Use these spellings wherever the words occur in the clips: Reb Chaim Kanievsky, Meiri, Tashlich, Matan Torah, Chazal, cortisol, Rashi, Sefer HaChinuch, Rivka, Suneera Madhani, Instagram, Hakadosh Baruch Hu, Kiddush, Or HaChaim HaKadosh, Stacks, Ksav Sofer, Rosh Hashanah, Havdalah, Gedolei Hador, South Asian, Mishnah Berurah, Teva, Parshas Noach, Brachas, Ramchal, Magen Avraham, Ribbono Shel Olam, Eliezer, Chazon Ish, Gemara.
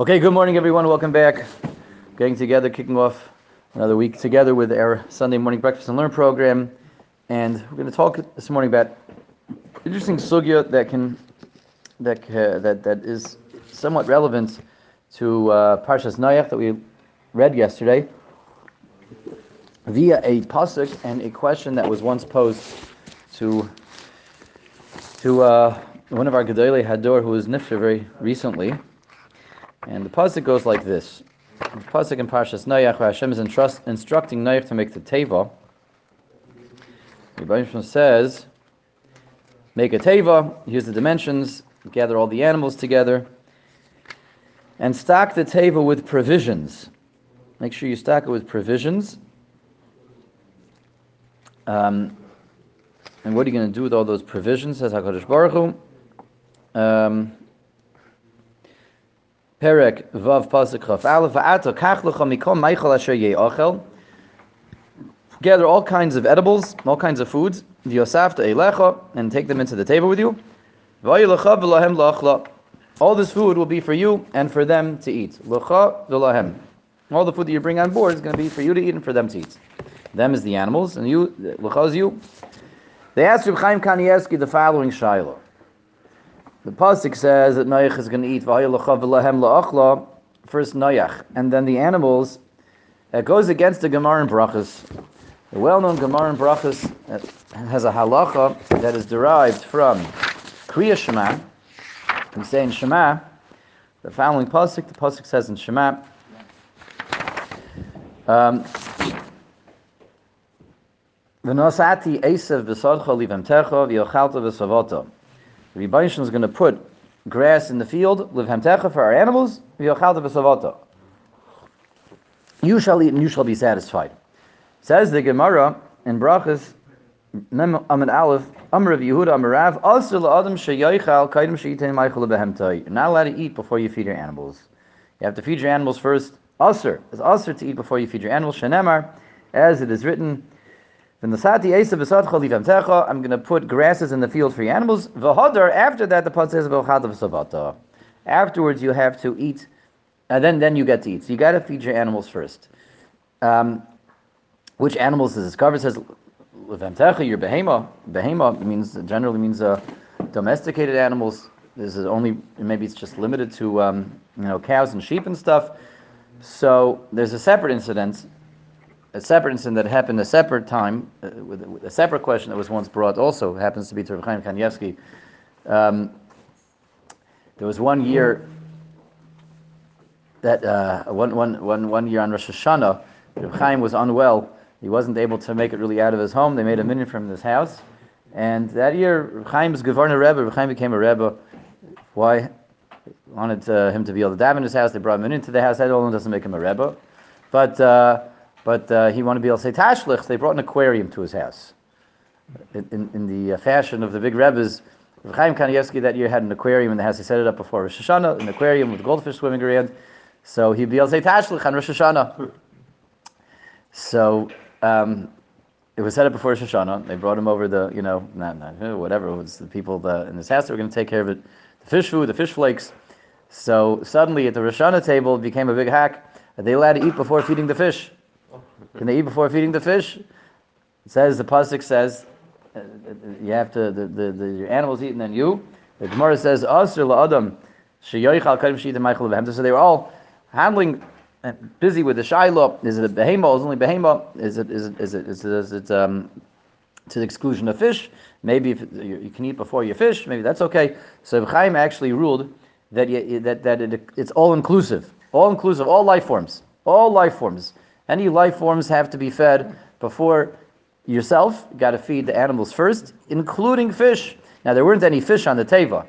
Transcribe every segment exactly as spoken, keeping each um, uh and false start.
Okay, good morning everyone, welcome back. Getting together, kicking off another week together with our Sunday morning breakfast and learn program. And we're going to talk this morning about interesting sugya that can that uh, that that is somewhat relevant to uh, Parshas Noach that we read yesterday via a pasuk and a question that was once posed to to uh, one of our Gedolei Hador who was nifter very recently. And the pasuk goes like this. The pasuk in Parshas Noach, where Hashem is intrust, instructing Noach to make the teva. Ribbono Shel Olam says, make a teva, here's the dimensions, gather all the animals together, and stock the teva with provisions. Make sure you stock it with provisions. Um, and what are you going to do with all those provisions, says Hakadosh Baruch Hu? Um... Perek Vav Pasuk Chaf Aleph Va'ata Kach Lecha Mikol Meichel Asher Ye'achel. Gather all kinds of edibles, all kinds of foods. V'yosafta Eilecha, and take them into the table with you. Va'yilecha V'lahem Lachla. All this food will be for you and for them to eat. Lecha V'lahem. All the food that you bring on board is going to be for you to eat and for them to eat. Them is the animals, and you Lecha is you. They asked Reb Chaim Kanievsky the following shiloh. The pasuk says that Noach is going to eat first Noach, and then the animals. That goes against the Gemara in Brachas. The well-known Gemara in Brachas has a halacha that is derived from Kriya Shema. We say in Shema, the following pasuk. The pasuk says in Shema, um, V'nosati esav b'sadcha livemtecha v'yochalta v'savata. The Ribbono Shel Olam is going to put grass in the field, livhamtecha, for our animals, v'yochalta v'savata. You shall eat and you shall be satisfied. Says the Gemara in Brachas, Mem Alef, Amar Rav Yehuda, Amar Rav, Asur la'adam she'yochal kaidim she'itein meichel b'hemtoi. You're not allowed to eat before you feed your animals. You have to feed your animals first. Asur, it's asur to eat before you feed your animals. Shenemar, as it is written, I'm going to put grasses in the field for your animals. After that, the pasuk says v'savata. Afterwards, you have to eat, and then then you get to eat. So you got to feed your animals first. Um, which animals does this cover? It says levamtecha, your behema. Behema means generally means uh, domesticated animals. This is only maybe it's just limited to um, you know cows and sheep and stuff. So there's a separate incident. A separate incident that happened a separate time, uh, with, with a separate question that was once brought, also happens to be to Reb Chaim Kanievsky. Um, there was one year that uh, one, one, one, one year on Rosh Hashanah, Reb Chaim was unwell. He wasn't able to make it really out of his home. They made a minyan from his house, and that year Reb Chaim was Gavarna Rebbe. Reb Chaim became a Rebbe. Why? They wanted uh, him to be able to daven in his house. They brought him into the house. That alone doesn't make him a Rebbe, but. Uh, But uh, he wanted to be able to say Tashlich, so they brought an aquarium to his house. In, in, in the uh, fashion of the big Rebbes, Reb Chaim Kanievsky that year had an aquarium in the house. He set it up before Rosh Hashanah, an aquarium with goldfish swimming around. So he'd be able to say Tashlich on Rosh Hashanah. So um, it was set up before Rosh Hashanah. They brought him over the, you know, not, not, whatever, it was the people the, in his house that were going to take care of it. The fish food, the fish flakes. So suddenly at the Rosh Hashanah table, it became a big hack. Are they allowed to eat before feeding the fish? Can they eat before feeding the fish? It says, the pasuk says, uh, you have to, the, the, the your animals eat and then you. The Gemara says, Asur la'adam she'yochal kaidim she'itein meichel b'hemtoi. So they were all handling, and busy with the shiloh. Is it a behema? Is it only behema? Is it, is it, is it, is it, is it um, to the exclusion of fish? Maybe if it, you, you can eat before your fish, maybe that's okay. So Reb Chaim actually ruled that, you, that, that it, it's all-inclusive. All-inclusive, all life forms. All life forms. Any life forms have to be fed before yourself. You got to feed the animals first, including fish. Now, there weren't any fish on the teva,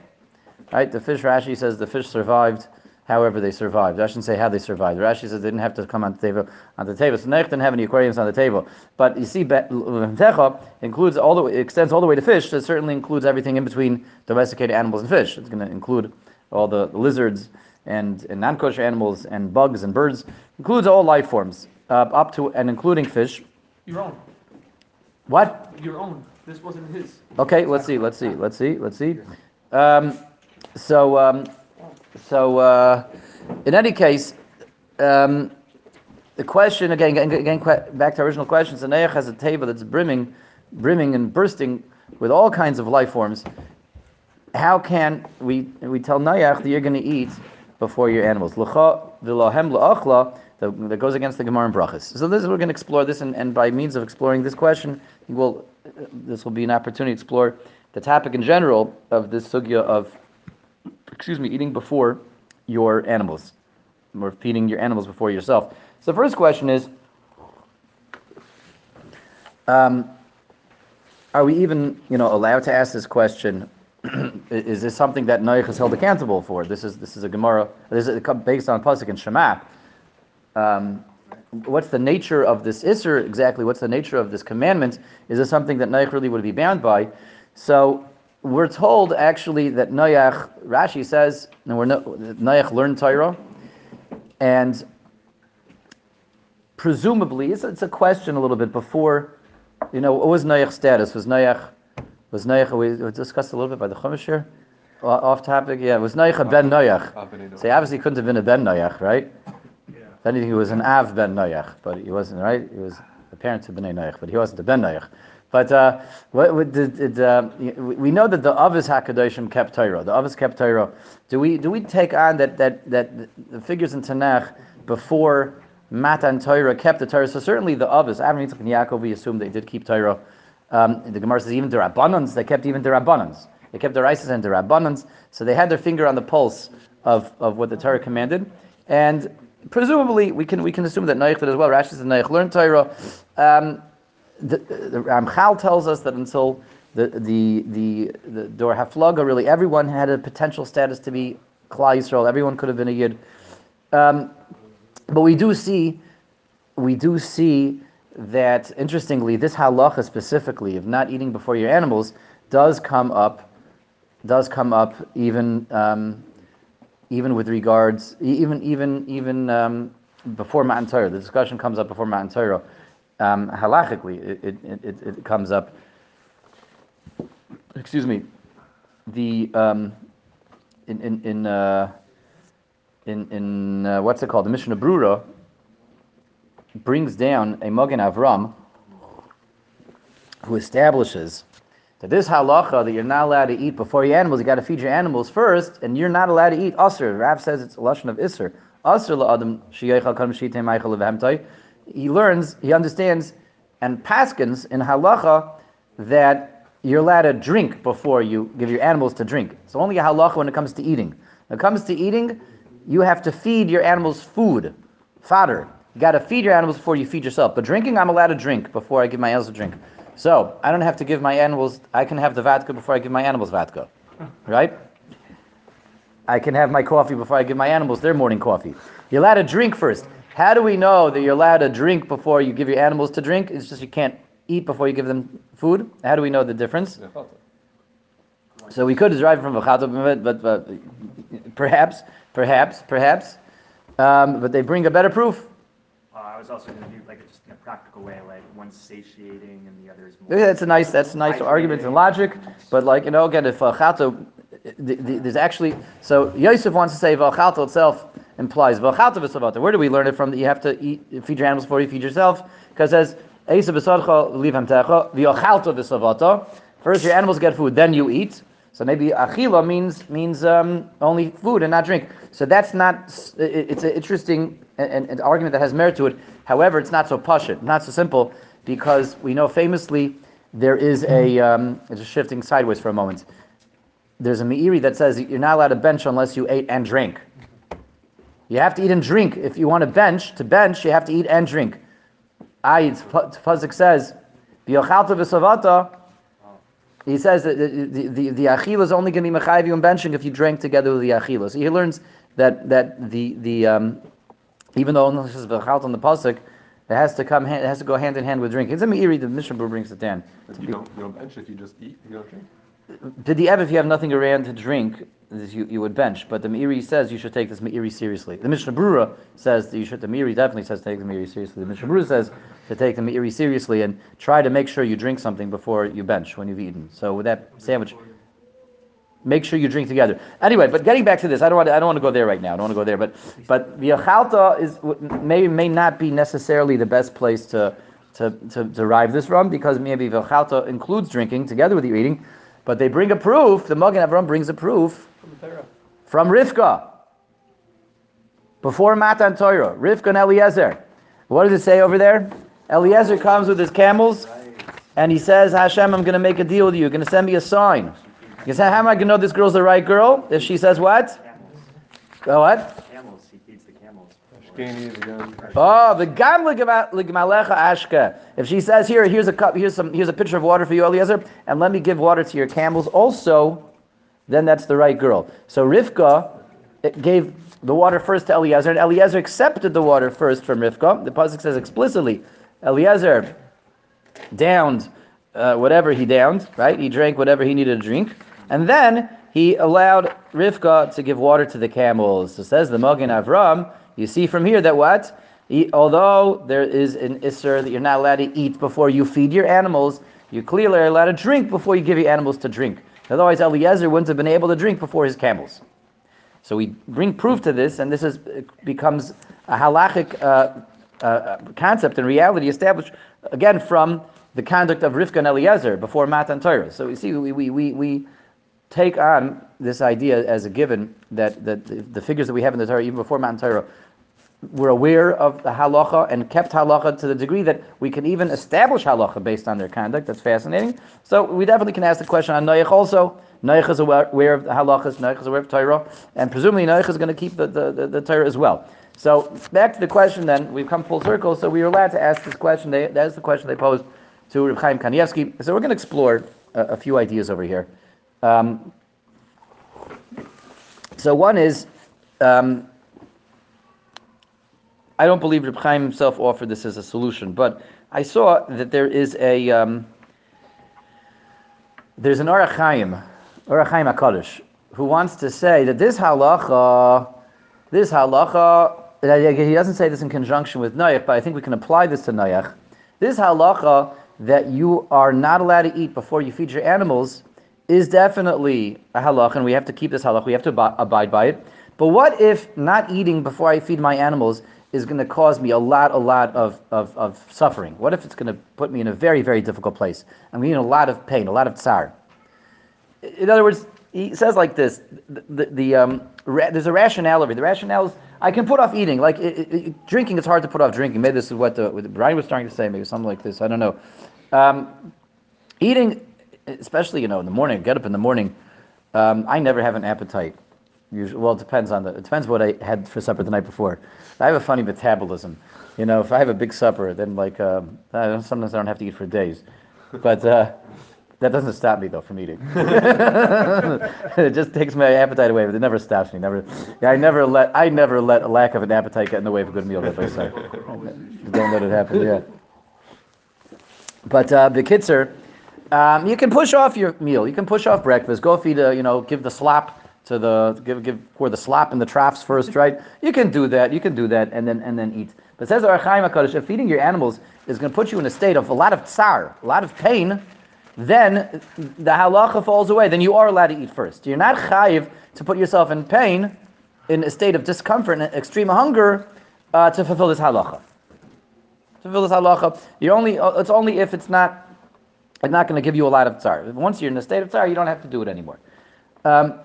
right? The fish, Rashi says, the fish survived however they survived. I shouldn't say how they survived. Rashi says they didn't have to come on the teva. On the teva. So Noach didn't have any aquariums on the teva. But you see, Techa includes all the way, extends all the way to fish, so it certainly includes everything in between domesticated animals and fish. It's going to include all the lizards and, and non-kosher animals and bugs and birds. It includes all life forms. Uh, up to and including fish. Your own. What? Your own. This wasn't his. Okay, let's see, let's see, let's see, let's see. Um, so, um, so, uh, In any case, um, the question again, again, again, back to our original question. So Noach has a teva that's brimming, brimming and bursting with all kinds of life forms. How can we we tell Noach that you're going to eat before your animals? That goes against the Gemara and Brachas. So this we're going to explore this, and, and by means of exploring this question, we'll, this will be an opportunity to explore the topic in general of this sugya of, excuse me, eating before your animals, or feeding your animals before yourself. So the first question is, um, are we even, you know, allowed to ask this question? Is this something that Noach is held accountable for? This is this is a Gemara. This is based on pasuk and Shema. Um, what's the nature of this Isser exactly? What's the nature of this commandment? Is this something that Noach really would be bound by? So we're told actually that Noach, Rashi says, and we're no, Noach learned Torah, and presumably it's, it's a question a little bit before. You know, what was Noach's status? Was Noach Was Noach, we discussed a little bit by the Chumash here, uh, off topic. Yeah, was Noach a ben Noach? So he obviously couldn't have been a ben Noach, right? Yeah. If anything, he was an av ben Noach, but he wasn't, right? He was the parents of Bnei Noach, but he wasn't a ben Noach. But uh, what, what did, did, uh, we know that the avos hakadoshim kept Torah. The avos kept Torah. Do we do we take on that that that the figures in Tanakh before Matan Torah kept the Torah? So certainly the avos, Avraham, Yitzchak, and Yaakov, we assume they did keep Torah. Um, the Gemara says even the Rabbanans, they kept even the Rabbanans. They kept the Raises and the Rabbanans. So they had their finger on the pulse of, of what the Torah commanded. And presumably, we can we can assume that Noach did as well. Rashi says Noach learned Torah. Um, the, the Ramchal tells us that until the the the, the Dor HaFlaga, really everyone had a potential status to be Klal Yisrael. Everyone could have been a Yid. Um, but we do see, we do see. that interestingly, this halacha specifically of not eating before your animals does come up, does come up even um, even with regards even even even um, before Matan Torah. The discussion comes up before Matan Torah. Um, halachically, it it, it it comes up. Excuse me, the um, in in in uh, in, in uh, what's it called? The Mishnah Berurah brings down a Magen Avraham who establishes that this halacha that you're not allowed to eat before your animals, you got to feed your animals first, and you're not allowed to eat usr. Rav says it's a lashon of isr. Usr la'adam sheyachal kam shitei meichel v'hemtoi. He learns, he understands, and paskins in halacha that you're allowed to drink before you give your animals to drink. It's only a halacha when it comes to eating. When it comes to eating, you have to feed your animals food, fodder. You got to feed your animals before you feed yourself. But drinking, I'm allowed to drink before I give my animals a drink. So I don't have to give my animals, I can have the vodka before I give my animals vodka, right? I can have my coffee before I give my animals their morning coffee. You're allowed to drink first. How do we know that you're allowed to drink before you give your animals to drink? It's just you can't eat before you give them food. How do we know the difference? So we could derive from v'chato, but, but perhaps, perhaps, perhaps. Um, but they bring a better proof. Uh, I was also going to do like just in a practical way, like one's satiating and the other is more. Yeah, that's a nice, that's a nice argument and logic, but like you know, again, if v'chato, uh, the, the, there's actually so Yosef wants to say v'chato itself implies v'chato v'savata. Where do we learn it from? That you have to eat, feed your animals before you feed yourself, because as eisa b'sarcha l'ivhem techa v'chato v'savata. First, your animals get food, then you eat. So maybe achila means means um, only food and not drink. So that's not. It, it's an interesting and an argument that has merit to it. However, it's not so pashut, not so simple, because we know famously there is a. Um, it's just shifting sideways for a moment. There's a meiri that says you're not allowed to bench unless you ate and drank. You have to eat and drink if you want to bench. To bench, you have to eat and drink. Ayid Pasuk says, "Biochalta v'savata." He says that the the, the, the achila is only going to be mechayiv you and benching if you drank together with the achila. So he learns that that the the um, even though this is v'chalt on the pasuk, it has to come hand, it has to go hand in hand with drinking. It's a meiri the Mishnah Berurah brings it down. If you don't you don't bench if you just eat. You don't drink. Did the ev if you have nothing around to drink, you you would bench. But the meiri says you should take this meiri seriously. The Mishnah Berurah says that you should. The meiri definitely says take the meiri seriously. The Mishnah Berurah says to take them eerie seriously and try to make sure you drink something before you bench when you've eaten. So with that sandwich, Make sure you drink together. Anyway, but getting back to this, I don't want to, I don't want to go there right now. I don't want to go there, but but V'yachalta is may may not be necessarily the best place to to, to derive this from, because maybe V'yachalta includes drinking together with you eating, but they bring a proof. The Magen Avraham brings a proof from Rivka before Matan Torah. Rivka and Eliezer. What does it say over there? Eliezer comes with his camels, and he says, "Hashem, I'm going to make a deal with you. You're going to send me a sign. You say, how am I going to know this girl's the right girl if she says what? Camels. Oh, what? Camels. He feeds the camels. Oh, the gam ligmalecha ashka. If she says, here, here's a cup, here's some, here's a pitcher of water for you, Eliezer, and let me give water to your camels also, then that's the right girl. So Rivka gave the water first to Eliezer, and Eliezer accepted the water first from Rivka. The pasuk says explicitly, Eliezer downed uh, whatever he downed, right? He drank whatever he needed to drink. And then he allowed Rivka to give water to the camels. So says the Magen Avraham, you see from here that what? He, although there is an Isser that you're not allowed to eat before you feed your animals, you clearly are allowed to drink before you give your animals to drink. Otherwise Eliezer wouldn't have been able to drink before his camels. So we bring proof to this, and this is becomes a halachic uh, uh, concept and reality established, again, from the conduct of Rivka and Eliezer before Matan Torah. So you see, we... we, we, we take on this idea as a given that, that the, the figures that we have in the Torah, even before Matan Torah, were aware of the halacha and kept halacha to the degree that we can even establish halacha based on their conduct. That's fascinating. So we definitely can ask the question on Noach also. Noach is aware of the halachas, Noach is aware of Torah, and presumably Noach is going to keep the, the, the, the Torah as well. So back to the question then, we've come full circle, so we were allowed to ask this question. They, that is the question they posed to Reb Chaim Kanievsky. So we're going to explore a, a few ideas over here. Um, so one is, um, I don't believe Reb Chaim himself offered this as a solution, but I saw that there is a, um, there's an Or HaChaim, Or HaChaim HaKadosh, who wants to say that this halacha, this halacha, he doesn't say this in conjunction with Noach, but I think we can apply this to Noach. This halacha that you are not allowed to eat before you feed your animals is definitely a halach, and we have to keep this halach, we have to ab- abide by it. But what if not eating before I feed my animals is going to cause me a lot, a lot of, of, of suffering? What if it's going to put me in a very, very difficult place? I'm in a lot of pain, a lot of tsar. In other words, he says like this, the, the, the um, ra- there's a rationale over here. The rationale is, I can put off eating, like it, it, it, drinking, it's hard to put off drinking. Maybe this is what, the, what Brian was trying to say, maybe something like this, I don't know. Um, eating... Especially, you know, in the morning, get up in the morning. Um, I never have an appetite. Usually, well, it depends on the. It depends what I had for supper the night before. I have a funny metabolism. You know, if I have a big supper, then like um, I don't, sometimes I don't have to eat for days. But uh, that doesn't stop me though from eating. It just takes my appetite away, but it never stops me. Never. I never let. I never let a lack of an appetite get in the way of a good meal. That I say. Don't let it happen. Yeah. But uh, the kids are. Um, you can push off your meal. You can push off breakfast. Go feed, a, you know, give the slop to the give give pour the slop in the troughs first, right? You can do that. You can do that, and then and then eat. But it says Or HaChaim HaKadosh, if feeding your animals is going to put you in a state of a lot of tsar, a lot of pain, then the halacha falls away. Then you are allowed to eat first. You're not chayiv to put yourself in pain, in a state of discomfort and extreme hunger, uh, to fulfill this halacha. To fulfill this halacha, you only it's only if it's not. It's not going to give you a lot of tzar. Once you're in the state of tzar, you don't have to do it anymore. Um,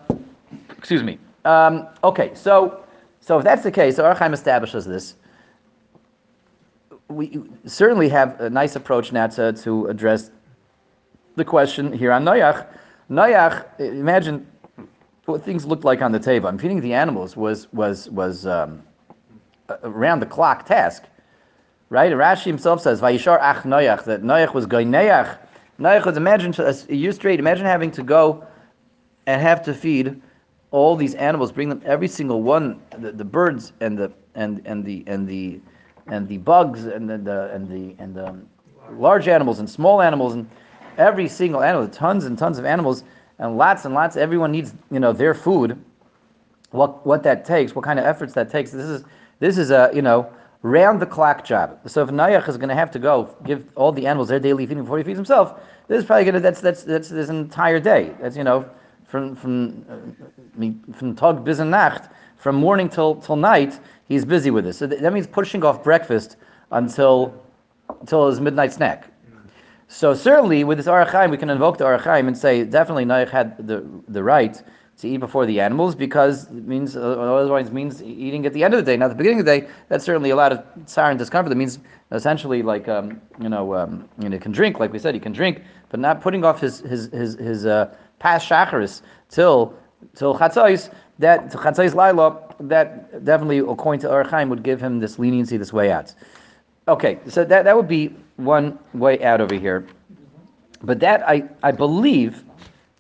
excuse me. Um, okay, so so if that's the case, so Or HaChaim establishes this. We certainly have a nice approach now to, to address the question here on Noach. Noach, imagine what things looked like on the table. I'm feeding the animals was was was um, around the clock task, right? And Rashi himself says Vayishar Ach Noach, that Noach was Goyneach. Noach was, imagine a year straight, imagine having to go and have to feed all these animals, bring them every single one, the, the birds and the and and the and the and the bugs and the, the and the and the large animals and small animals and every single animal, tons and tons of animals and lots and lots. Everyone needs, you know, their food. What what that takes, what kind of efforts that takes. This is this is a you know. round the clock job. So if Noach is going to have to go give all the animals their daily feeding before he feeds himself, this is probably going to that's that's that's this entire day. That's you know from from uh, from tag bis nacht, from morning till till night, he's busy with this. So that means pushing off breakfast until until his midnight snack. So certainly with this Or HaChaim, we can invoke the Or HaChaim and say definitely Noach had the the right to eat before the animals, because it means uh, otherwise means eating at the end of the day, not the beginning of the day. That's certainly a lot of tsar and discomfort. That means essentially like um, you know um, you know can drink, like we said, he can drink, but not putting off his his his his uh, past shacharis till till chatzos. That chatzos laila, that definitely according to Or HaChaim would give him this leniency, this way out. Okay, so that that would be one way out over here, but that I, I believe,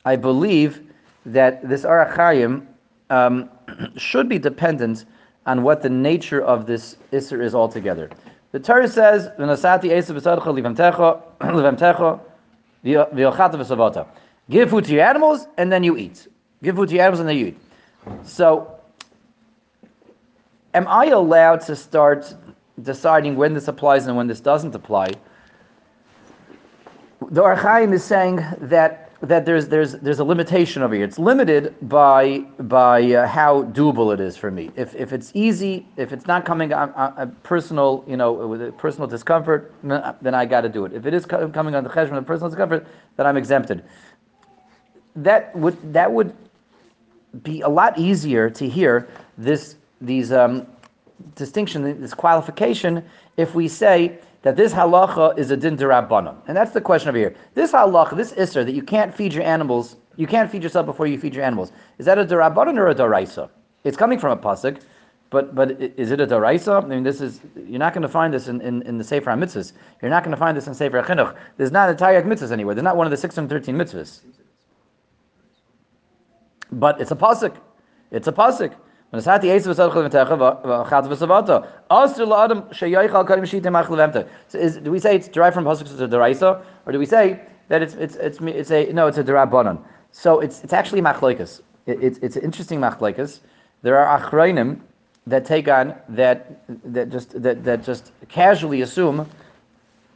I believe that this Or HaChaim um, should be dependent on what the nature of this Isser is altogether. The Torah says, give food to your animals and then you eat. Give food to your animals and then you eat. So, am I allowed to start deciding when this applies and when this doesn't apply? The Or HaChaim is saying that that there's there's there's a limitation over here. It's limited by by uh, how doable it is for me. If if it's easy, if it's not coming on, on, on personal, you know, with a personal discomfort, then I got to do it. If it is co- coming on the cheshbon of personal discomfort, then I'm exempted. That would that would be a lot easier to hear this these um, distinction, this qualification, if we say that this halacha is a din d'rabbanan. And that's the question over here. This halacha, this isser, that you can't feed your animals, you can't feed yourself before you feed your animals, is that a d'rabbanan or a d'oraisa? It's coming from a pasuk, but but is it a d'oraisa? I mean, this is, you're not going to find this in, in, in the Sefer HaMitzvahs. You're not going to find this in Sefer HaChinuch. There's not a Tariq mitzvahs anywhere. There's not one of the six hundred thirteen mitzvahs. But it's a pasuk. It's a pasuk. So is, do we say it's derived from pasuk to deraisa, or do we say that it's it's it's it's a no, it's a derabbanan? So it's it's actually machlokas. It, it's it's an interesting machlokas. There are achronim that take on that that just that that just casually assume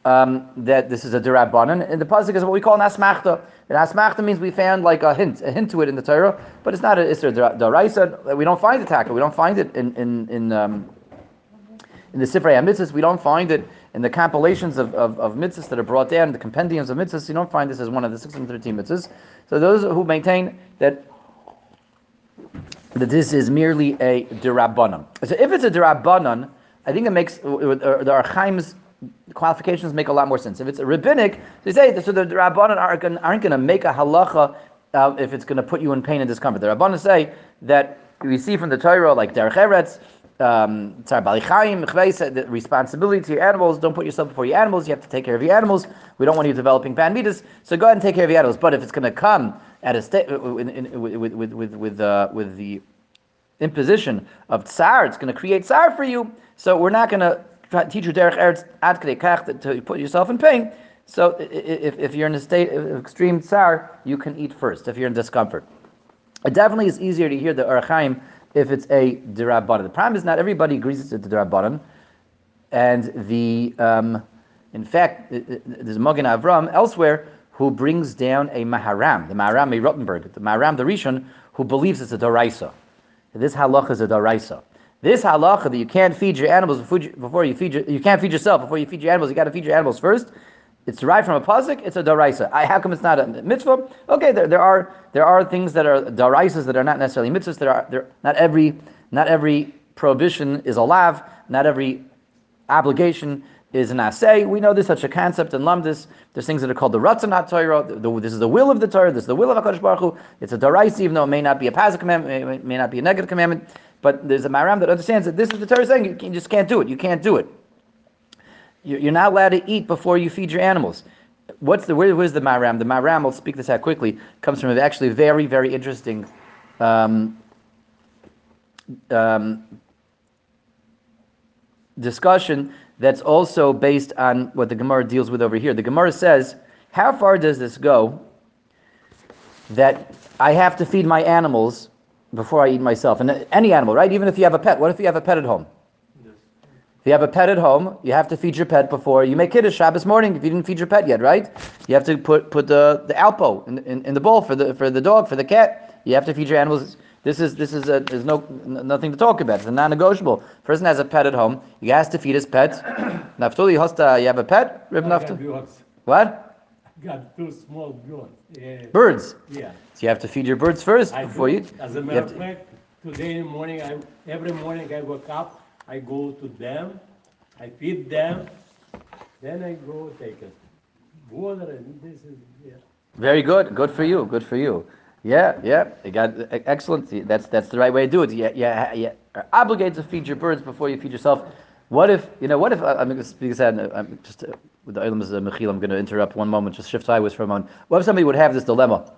um, that this is a derabbanan, and the pasuk is what we call an asmachta. And asmachta means we found like a hint, a hint to it in the Torah, but it's not an isser d'oraisa. We don't find it taka. We don't find it in in in, um, in the Sifrei HaMitzvahs. We don't find it in the compilations of of, of mitzvahs that are brought down, the compendiums of mitzvahs. You don't find this as one of the six hundred thirteen mitzvahs. So those who maintain that that this is merely a d'rabbanan. So if it's a d'rabbanan, I think it makes uh, uh, the Or HaChaim's qualifications make a lot more sense. If it's a rabbinic, they say so the rabbanon aren't going to make a halacha uh, if it's going to put you in pain and discomfort. The rabbanon say that we see from the Torah, like derech eretz, tzar bali chaim, the responsibility to your animals. Don't put yourself before your animals. You have to take care of your animals. We don't want you developing bad midas, so go ahead and take care of your animals. But if it's going to come at a state with with with with uh, with the imposition of tzar, it's going to create tzar for you. So we're not going to teach you derech eretz ad k'dei kach to put yourself in pain. So if, if you're in a state of extreme tsar, you can eat first if you're in discomfort. It definitely is easier to hear the Or HaChaim if it's a d'rabbanan. The problem is not everybody agrees it's a d'rabbanan, and the um, in fact there's Magen Avraham elsewhere who brings down a Maharam, the Maharam Rottenberg, the Maharam the Rishon, who believes it's a d'oraisa. This halacha is a d'oraisa. This halacha that you can't feed your animals before you feed your, you can't feed yourself before you feed your animals. You got to feed your animals first. It's derived from a pasuk. It's a d'oraisa. I, how come it's not a mitzvah? Okay, there, there are there are things that are d'oraisas that are not necessarily mitzvahs. There are there not every not every prohibition is a lav. Not every obligation is an asay. We know there's such a concept in Lamdis. There's things that are called the ratzon haTorah. This is the will of the Torah. This is the will of Hakadosh Baruch Hu. It's a d'oraisa, even though it may not be a positive commandment, may, may not be a negative commandment. But there's a Maharam that understands that this is the Torah saying you, can, you just can't do it. You can't do it. You're not allowed to eat before you feed your animals. What's the where, where's the Maharam? The Maharam, I'll speak this out quickly, comes from actually very, very interesting um, um, discussion that's also based on what the Gemara deals with over here. The Gemara says, how far does this go that I have to feed my animals before I eat myself? And any animal, right? Even if you have a pet. What if you have a pet at home? Yes. If you have a pet at home, you have to feed your pet before you make kiddush Shabbos morning. If you didn't feed your pet yet, right? You have to put put the the alpo in, in, in the bowl for the for the dog, for the cat. You have to feed your animals. This is this is a, there's no nothing to talk about. It's a non-negotiable. Person has a pet at home. He has to feed his pet. Naftali hosta. You have a pet? Rib Naftali. What? I got two small birds. Birds. Yeah. So you have to feed your birds first I before do. you. As a matter of fact, today morning, I, every morning I wake up. I go to them. I feed them. Then I go take it. Water and this is yeah. Very good. Good for you. Good for you. Yeah, yeah, you got excellent. That's that's the right way to do it. Yeah, yeah, yeah. You're obligated to feed your birds before you feed yourself. What if you know? What if I'm going to speak sad? I'm just uh, with the ilum is a mechil. I'm going to interrupt one moment. Just shift highways for a moment. What if somebody would have this dilemma?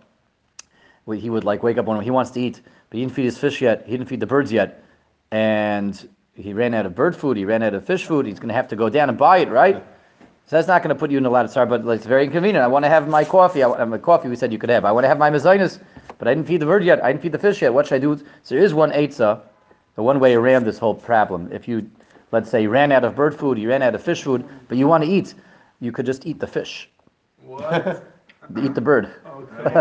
Well, he would like wake up one. He wants to eat, but he didn't feed his fish yet. He didn't feed the birds yet, and he ran out of bird food. He ran out of fish food. He's going to have to go down and buy it, right? So that's not going to put you in a lot of sorrow, but it's very inconvenient. I want to have my coffee. I want my coffee we said you could have. I want to have my mezainis, but I didn't feed the bird yet. I didn't feed the fish yet. What should I do? So there is one eitzah, the one way around this whole problem. If you, let's say, you ran out of bird food, you ran out of fish food, but you want to eat, you could just eat the fish. What? Eat the bird. Okay.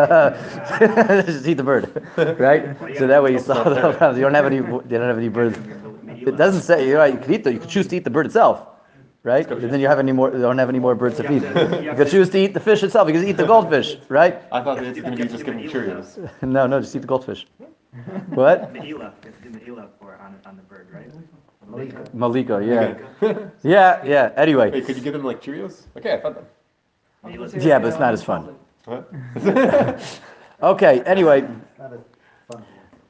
Just eat the bird, right? So that way you solve the problem. You don't have any. They don't have any birds. It doesn't say you know, you could eat the. You could choose to eat the bird itself. Right? And then you have any more. You don't have any more birds to feed. You could choose to eat the fish itself. You could eat the goldfish, right? I thought it's going to be just giving Cheerios. No, no, just eat the goldfish. What? Me'ila. It's me'ila for on, on the bird, right? Malika. Malika, yeah. Malika. yeah, yeah. Anyway. Wait, could you give them like Cheerios? Okay, I fed them. Yeah, but it's not as fun. What? Okay. Anyway.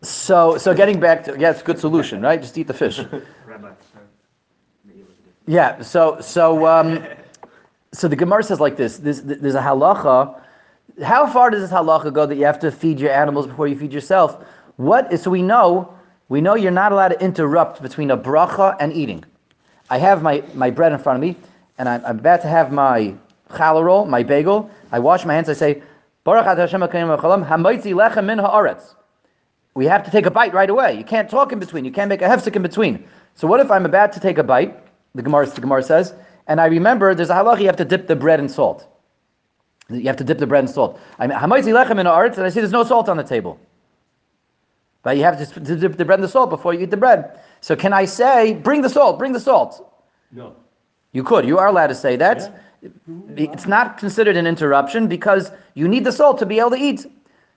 So, so getting back to yeah, it's a good solution, right? Just eat the fish. Yeah, so so um, so the Gemara says like this, this, there's a halacha. How far does this halacha go that you have to feed your animals before you feed yourself? What is, so we know, we know you're not allowed to interrupt between a bracha and eating. I have my, my bread in front of me, and I'm, I'm about to have my challah roll, my bagel. I wash my hands, I say, Baruch Hashem HaKadosh Hamoitzi Lechem Min Ha'aretz. We have to take a bite right away. You can't talk in between, you can't make a hefsek in between. So what if I'm about to take a bite, The Gemara, the Gemara says, and I remember there's a halacha you have to dip the bread in salt. You have to dip the bread in salt. I mean, hamayzi lechem in ha'aretz, and I see there's no salt on the table. But you have to, to dip the bread in the salt before you eat the bread. So can I say, bring the salt, bring the salt? No. You could. You are allowed to say that. Yeah. It's not considered an interruption because you need the salt to be able to eat.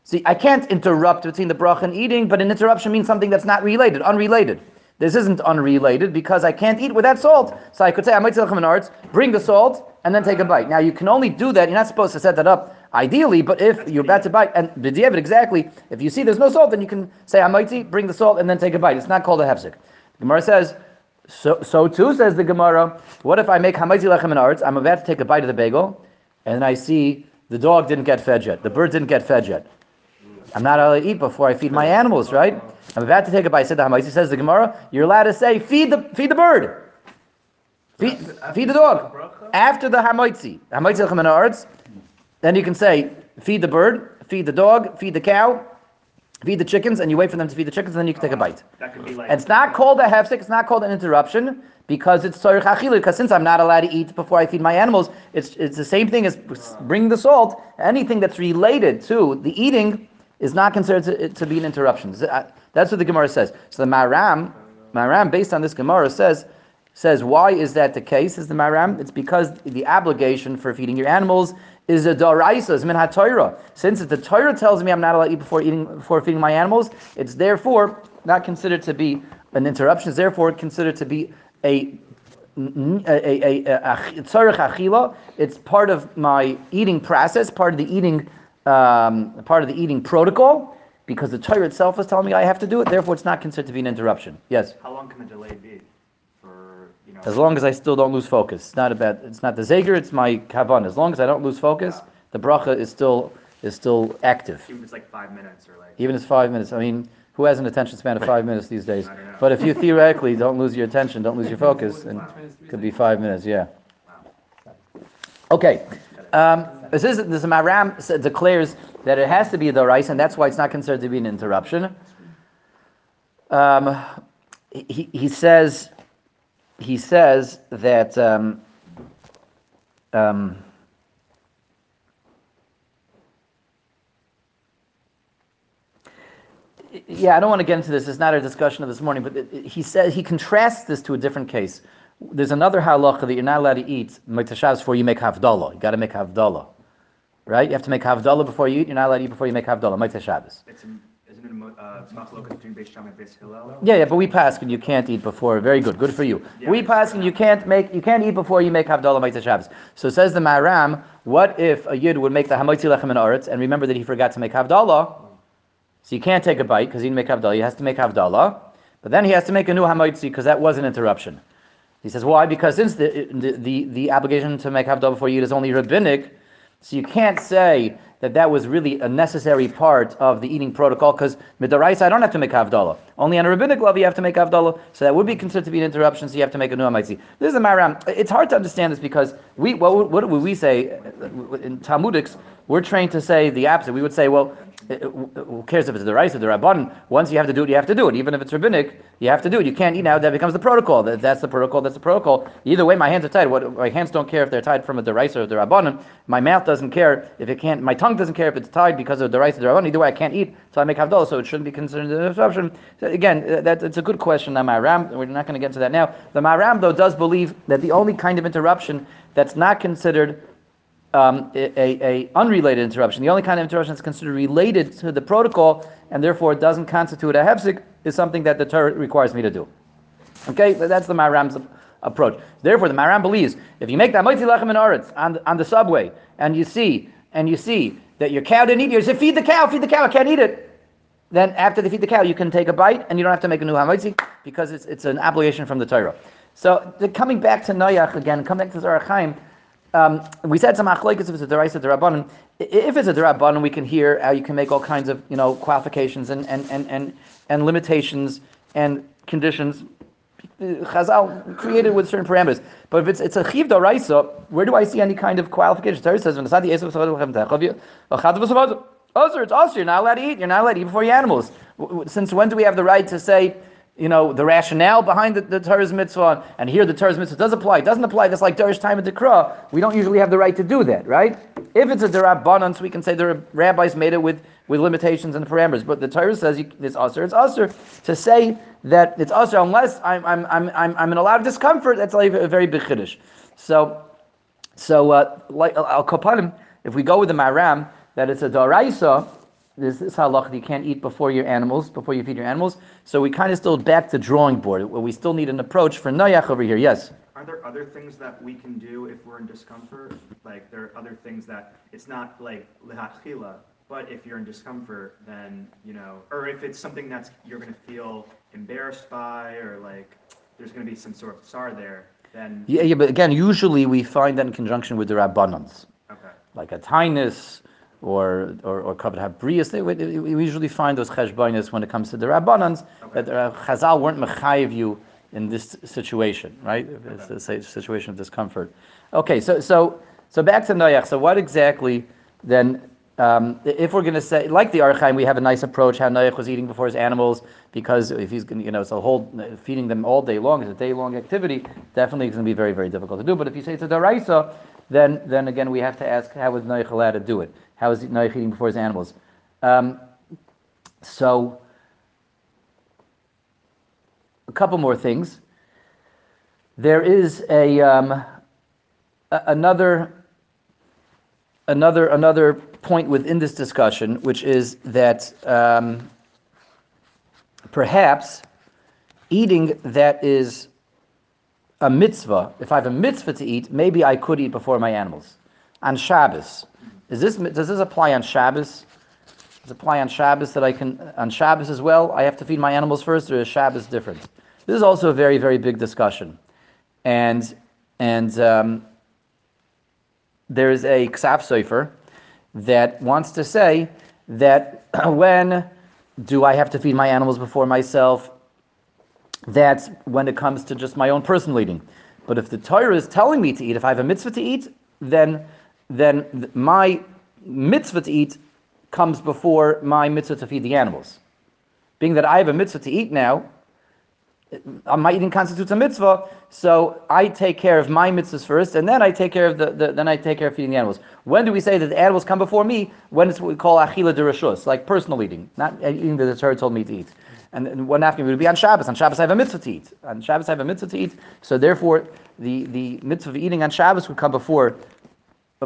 See, I can't interrupt between the bracha and eating, but an interruption means something that's not related, unrelated. This isn't unrelated because I can't eat without salt. So I could say, I might tell him in arts, bring the salt and then take a bite. Now you can only do that. You're not supposed to set that up ideally, but if you're about to bite, and b'diavad exactly, if you see there's no salt, then you can say, I might eat, bring the salt and then take a bite. It's not called a hefsek. The Gemara says, so, so too says the Gemara, what if I make hamayzi lechem in arts, I'm about to take a bite of the bagel, and I see the dog didn't get fed yet, the bird didn't get fed yet. I'm not allowed to eat before I feed my animals, right? I'm about to take a bite. Said the Hamaisi, says the Gemara, you're allowed to say, feed the feed the bird, feed, after, feed the dog. The after the Hamaitzi, Hamaitzi lechem in ha'aretz, then you can say, feed the bird, feed the dog, feed the cow, feed the chickens, and you wait for them to feed the chickens, and then you can take a bite. That could be like, and it's not called a hefsek, it's not called an interruption, because it's tzorich achila, because since I'm not allowed to eat before I feed my animals, it's it's the same thing as bring the salt. Anything that's related to the eating is not considered to, to be an interruption. That's what the Gemara says. So the Maharam, Maharam, based on this Gemara, says, says why is that the case, is the Maharam? It's because the obligation for feeding your animals is a doraisa, is min ha-Torah. Since the Torah tells me I'm not allowed to eat before, eating, before feeding my animals, it's therefore not considered to be an interruption. It's therefore considered to be a tzorech achila. It's part of my eating process, part of the eating Um, part of the eating protocol, because the Torah itself is telling me I have to do it. Therefore, it's not considered to be an interruption. Yes. How long can the delay be? For you know. As long as I still don't lose focus. It's not about. It's not the zeger. It's my kavan. As long as I don't lose focus, yeah. the bracha is still is still active. Even if it's like five minutes or like. Even if it's five minutes. I mean, who has an attention span of five minutes these days? I don't know. But if you theoretically don't lose your attention, don't lose your focus, and wow. it could be five minutes. Yeah. Wow. Okay. Um, This is this Maharam declares that it has to be a doraisa, and that's why it's not considered to be an interruption. Um, he he says he says that um, um, yeah, I don't want to get into this. It's not our discussion of this morning, but it, it, he says he contrasts this to a different case. There's another halacha that you're not allowed to eat mitzvahs before you make havdalah. You got to make havdalah, right? You have to make havdalah before you eat. You're not allowed to eat before you make havdalah. Mitzvah Shabbos. Uh, yeah, yeah, but we pass and you can't eat before. Very good, good for you. Yeah, we pass and you can't make, you can't eat before you make havdalah Meitzah Shabbos. So says the Maharam, what if a yid would make the hamotzi lechem in Oretz and remember that he forgot to make havdalah? So you can't take a bite because he didn't make havdalah. He has to make havdalah, but then he has to make a new hamotzi because that was an interruption. He says why? Because since the the the, the obligation to make havdalah before you is only rabbinic, so you can't say that that was really a necessary part of the eating protocol, because midaraisa I don't have to make havdalah. Only on a rabbinic level you have to make havdalah, so that would be considered to be an interruption, so you have to make a new hamaitzi. This is a Maharam. It's hard to understand this because we, what, what would we say in Talmudics? We're trained to say the opposite. We would say, well, who cares if it's the rice or the rabban? Once you have to do it, you have to do it. Even if it's rabbinic, you have to do it. You can't eat now. That becomes the protocol. That, that's the protocol. That's the protocol. Either way, my hands are tied. What, my hands don't care if they're tied from a deraisa or a derabbanan. My mouth doesn't care if it can't. My tongue doesn't care if it's tied because of deraisa or derabbanan. Either way, I can't eat, so I make havdalah. So it shouldn't be considered an interruption. So again, that it's a good question. The Maharam. We're not going to get into that now. The Maharam though does believe that the only kind of interruption that's not considered Um, a, a, a unrelated interruption, the only kind of interruption that's considered related to the protocol and therefore doesn't constitute a hefsek, is something that the Torah requires me to do. Okay, that's the Maharam's approach. Therefore, the Maharam believes if you make that moitzi lechem in Oretz on on the subway and you see and you see that your cow didn't eat, you say feed the cow, feed the cow, I can't eat it. Then after they feed the cow, you can take a bite and you don't have to make a new hamotzi because it's it's an obligation from the Torah. So the, coming back to Noach again, coming back to Or HaChaim. Um, we said some achleikus if it's a deraisa derabbanan. If it's a derabbanan, we can hear how you can make all kinds of you know qualifications and and and and, and limitations and conditions. Chazal created with certain parameters. But if it's it's a chiv deraisa, where do I see any kind of qualification? Torah says, "V'nasadi esav b'savadu v'chadav b'savadu." Oh, sir, it's also you're not allowed to eat. You're not allowed to eat before your animals. Since when do we have the right to say? You know, the rationale behind the, the Torah's mitzvah, and here the Torah's mitzvah does apply. It doesn't apply, that's like Derish time and Dekra. We don't usually have the right to do that, right? If it's a Derabbanan, so we can say the rabbis made it with, with limitations and parameters, but the Torah says you, it's usher, it's usher. To say that it's usher, unless I'm, I'm, I'm, I'm, I'm in a lot of discomfort, that's like a very big chiddush. So, so uh, like Al Kopanim, if we go with the Maharam, that it's a Doraisa, This, this halacha, you can't eat before your animals, before you feed your animals. So we kind of still back to drawing board. We still need an approach for Noach over here. Yes? Are there other things that we can do if we're in discomfort? Like there are other things that, it's not like l'hachila, but if you're in discomfort, then, you know, or if it's something that's you're going to feel embarrassed by, or like there's going to be some sort of tsar there, then... Yeah, yeah, but again, usually we find that in conjunction with the rabbanans. Okay. Like a tainus, or or or kavod habrius, they we usually find those cheshbonos when it comes to the rabbanans, okay, that uh, Chazal weren't mechayiv you in this situation, right? Okay. It's a situation of discomfort. Okay, so so so back to Noach. So what exactly then? Um, if we're going to say, like the Or HaChaim, we have a nice approach how Noach was eating before his animals, because if he's going, you know, it's a whole feeding them all day long is a day long activity. Definitely, it's going to be very very difficult to do. But if you say it's a daraisa, then then again we have to ask how was Noach allowed to do it? How is Noach eating before his animals? Um, so, a couple more things. There is a, um, a another another another point within this discussion, which is that um, perhaps eating that is a mitzvah. If I have a mitzvah to eat, maybe I could eat before my animals on Shabbos. Is this does this apply on Shabbos? Does it apply on Shabbos that I can on Shabbos as well? I have to feed my animals first, or is Shabbos different? This is also a very very big discussion, and and um, there is a Ksav Sofer that wants to say that when do I have to feed my animals before myself? That's when it comes to just my own personal eating. But if the Torah is telling me to eat, if I have a mitzvah to eat, then then my mitzvah to eat comes before my mitzvah to feed the animals. Being that I have a mitzvah to eat now, my eating constitutes a mitzvah, so I take care of my mitzvahs first, and then I take care of the, the then I take care of feeding the animals. When do we say that the animals come before me? When it's what we call achila dereshus, like personal eating, not eating that the Torah told me to eat. And, and one afternoon we would be on Shabbos. On Shabbos I have a mitzvah to eat. On Shabbos I have a mitzvah to eat. So therefore, the the mitzvah of eating on Shabbos would come before.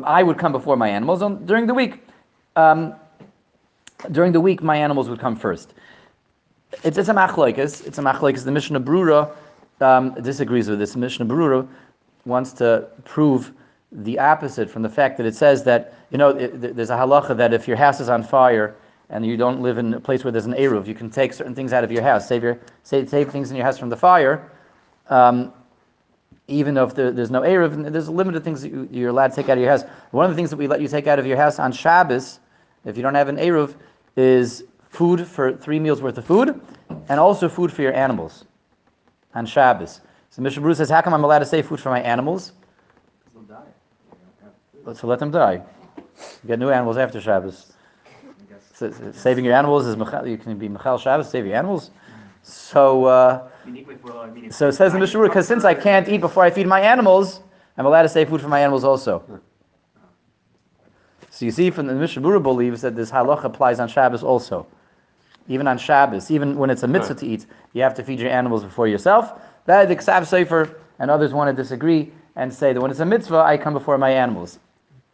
I would come before my animals. And during the week, um, during the week my animals would come first. It's, it's a machlokes. It's a machlokes. The Mishnah Berurah um, disagrees with this. The Mishnah Berurah wants to prove the opposite from the fact that it says that, you know, it, there's a halacha that if your house is on fire and you don't live in a place where there's an eruv, you can take certain things out of your house, save your save, save things in your house from the fire, um, even though if there, there's no eruv. There's limited things that you, you're allowed to take out of your house. One of the things that we let you take out of your house on Shabbos, if you don't have an eruv, is food for three meals worth of food, and also food for your animals on Shabbos. So Mishnah Berurah says, how come I'm allowed to save food for my animals? They'll die. They so let them die. You get new animals after Shabbos. So, so saving your animals is, you can be Michal Shabbos, save your animals. So, uh, so it says in Mishnah Berurah, because since I can't eat before I feed my animals, I'm allowed to save food for my animals also. So you see, from the Mishnah Berurah believes that this halacha applies on Shabbos also. Even on Shabbos, even when it's a mitzvah to eat, you have to feed your animals before yourself. That the Ksav Sofer and others want to disagree and say that when it's a mitzvah, I come before my animals.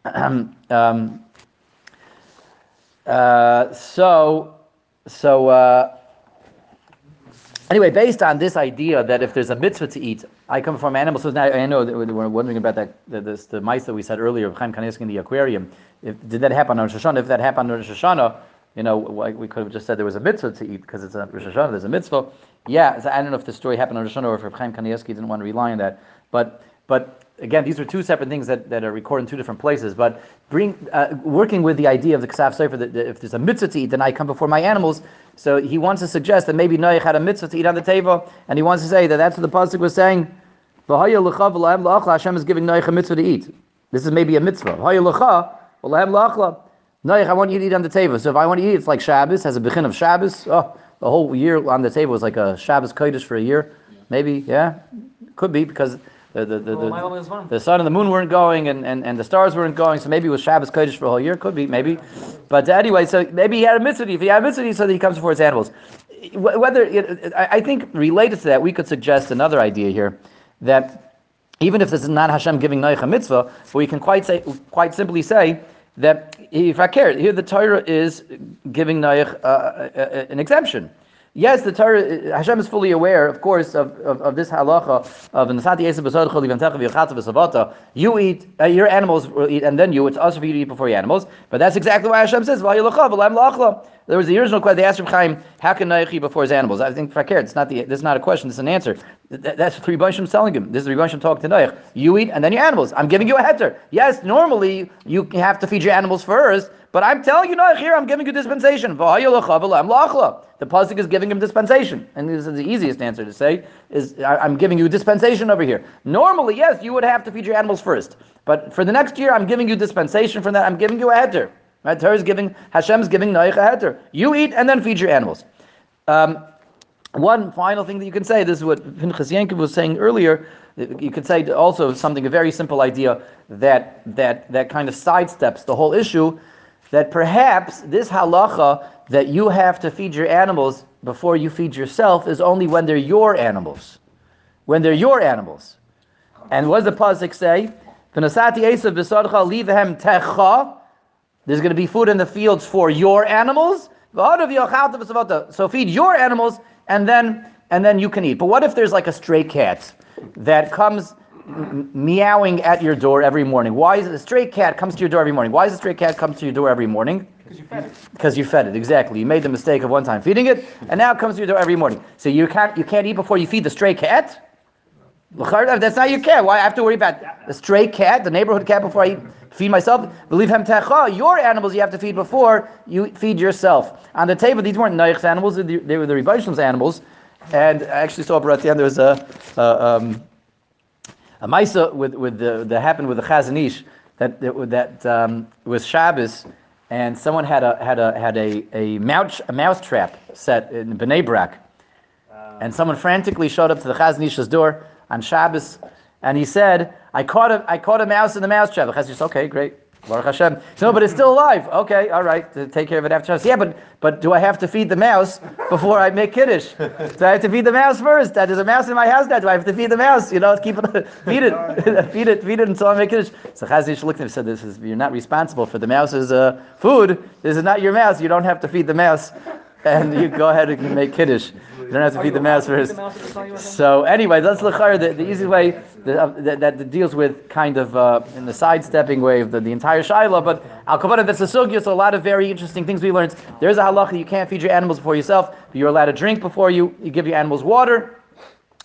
um, uh, so, so uh, anyway, based on this idea that if there's a mitzvah to eat, I come from animals. So now I know that we're wondering about that. The, this, the mice that we said earlier, Reb Chaim Kanievsky in the aquarium. If, did that happen on Rosh Hashanah? If that happened on Rosh Hashanah, you know, we could have just said there was a mitzvah to eat because it's a Rosh Hashanah, there's a mitzvah. Yeah, I don't know if the story happened on Rosh Hashanah or if Reb Chaim Kanievsky didn't want to rely on that. But but again, these are two separate things that, that are recorded in two different places. But bring uh, working with the idea of the Ksav Sofer that, that if there's a mitzvah to eat, then I come before my animals. So he wants to suggest that maybe Noach had a mitzvah to eat on the table, and he wants to say that that's what the pasuk was saying. Hashem is giving Noach a mitzvah to eat. This is maybe a mitzvah. Noach, I want you to eat on the table. So if I want to eat, it's like Shabbos, has a bechin of Shabbos. Oh, the whole year on the table was like a Shabbos kodesh for a year. Yeah. Maybe, yeah, could be because the the the, well, the, the sun and the moon weren't going and, and, and the stars weren't going. So maybe it was Shabbos kodesh for a whole year. Could be, maybe. But anyway, so maybe he had a mitzvah. If he had a mitzvah, so that he comes before his animals. Whether it, I think related to that, we could suggest another idea here that even if this is not Hashem giving Noach a mitzvah, we can quite say quite simply say that if I care, here the Torah is giving Noach uh, uh, an exemption. Yes, the Torah, Hashem is fully aware, of course, of, of, of this halacha of you eat, uh, your animals will eat, and then you, it's us for you to eat before your animals. But that's exactly why Hashem says, there was the original question, they asked Reb Chaim, how can Noach eat before his animals? I think, if I care, it's not the, this is not a question, this is an answer. That, that's what Ribbono Shel Olam telling him. This is Ribbono Shel Olam talking to Noach. You eat, and then your animals. I'm giving you a heter. Yes, normally, you have to feed your animals first, but I'm telling you, Noach, here, I'm giving you dispensation. The pasuk is giving him dispensation, and this is the easiest answer to say is I'm giving you dispensation over here. Normally, yes, you would have to feed your animals first, but for the next year, I'm giving you dispensation from that. I'm giving you a heter. Right? Torah is giving Hashem is giving Noach a heter. You eat and then feed your animals. Um, one final thing that you can say. This is what Pinchas Yankev was saying earlier. You could say also something, a very simple idea that that that kind of sidesteps the whole issue. That perhaps this halacha that you have to feed your animals before you feed yourself is only when they're your animals. When they're your animals. And what does the pasuk say? There's going to be food in the fields for your animals. So feed your animals and then and then you can eat. But what if there's like a stray cat that comes meowing at your door every morning? Why is it a stray cat comes to your door every morning? Why is a stray cat comes to your door every morning? Because you fed it. Because you fed it, exactly. You made the mistake of one time feeding it, and now it comes to your door every morning. So you can't you can't eat before you feed the stray cat? That's not your cat. Why I have to worry about the stray cat, the neighborhood cat, before I feed myself? Your animals you have to feed before you feed yourself. On the table, these weren't Noach's animals, they were the Ribbono Shel Olam's animals. And I actually saw at the end there was a... a um, A maisa with with the that happened with the Chazon Ish that that, that um, was Shabbos, and someone had a had a had a a mouse a mouse trap set in Bnei Brak, uh, and someone frantically showed up to the Chazon Ish's door on Shabbos, and he said, I caught a, I caught a mouse in the mouse trap. The Chazon Ish said, okay, great. Baruch Hashem. No, but it's still alive. Okay, all right. To take care of it after Shabbos. Yeah, but but do I have to feed the mouse before I make Kiddush? Do I have to feed the mouse first? There's a mouse in my house now. Do I have to feed the mouse? You know, keep it, feed it, feed it, feed it until I make Kiddush. So Chazon Ish looked at him and said, "This is you're not responsible for the mouse's uh, food. This is not your mouse. You don't have to feed the mouse, and you go ahead and make Kiddush. You don't have to feed the mouse first." So anyway, that's l'char the, the easy way the, uh, that, that deals with kind of uh, in the sidestepping way of the, the entire Shaila. But al kavod, that's a sugya. So a lot of very interesting things we learned. There is a halacha you can't feed your animals before yourself, but you're allowed to drink before you, you give your animals water.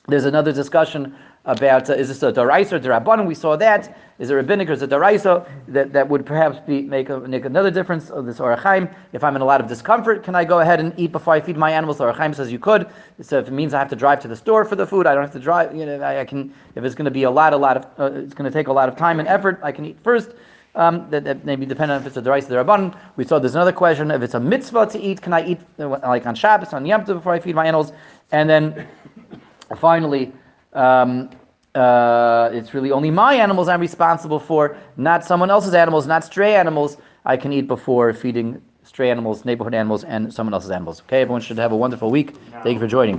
There's another discussion about uh, is this a daraisa or derabanan? We saw that. Is it rabbinic or is it daraisa? That that would perhaps be make, a, make another difference of this Or HaChaim. If I'm in a lot of discomfort, can I go ahead and eat before I feed my animals? Or HaChaim says you could. So if it means I have to drive to the store for the food, I don't have to drive. You know, I, I can. If it's going to be a lot, a lot of, uh, it's going to take a lot of time and effort, I can eat first. Um, that, that maybe depending on if it's a deraisa or derabanan. We saw there's another question. If it's a mitzvah to eat, can I eat uh, like on Shabbos, on Yom Tov before I feed my animals? And then finally. Um, uh, it's really only my animals I'm responsible for, not someone else's animals, not stray animals. I can eat before feeding stray animals, neighborhood animals, and someone else's animals. Okay, everyone should have a wonderful week. Thank you for joining.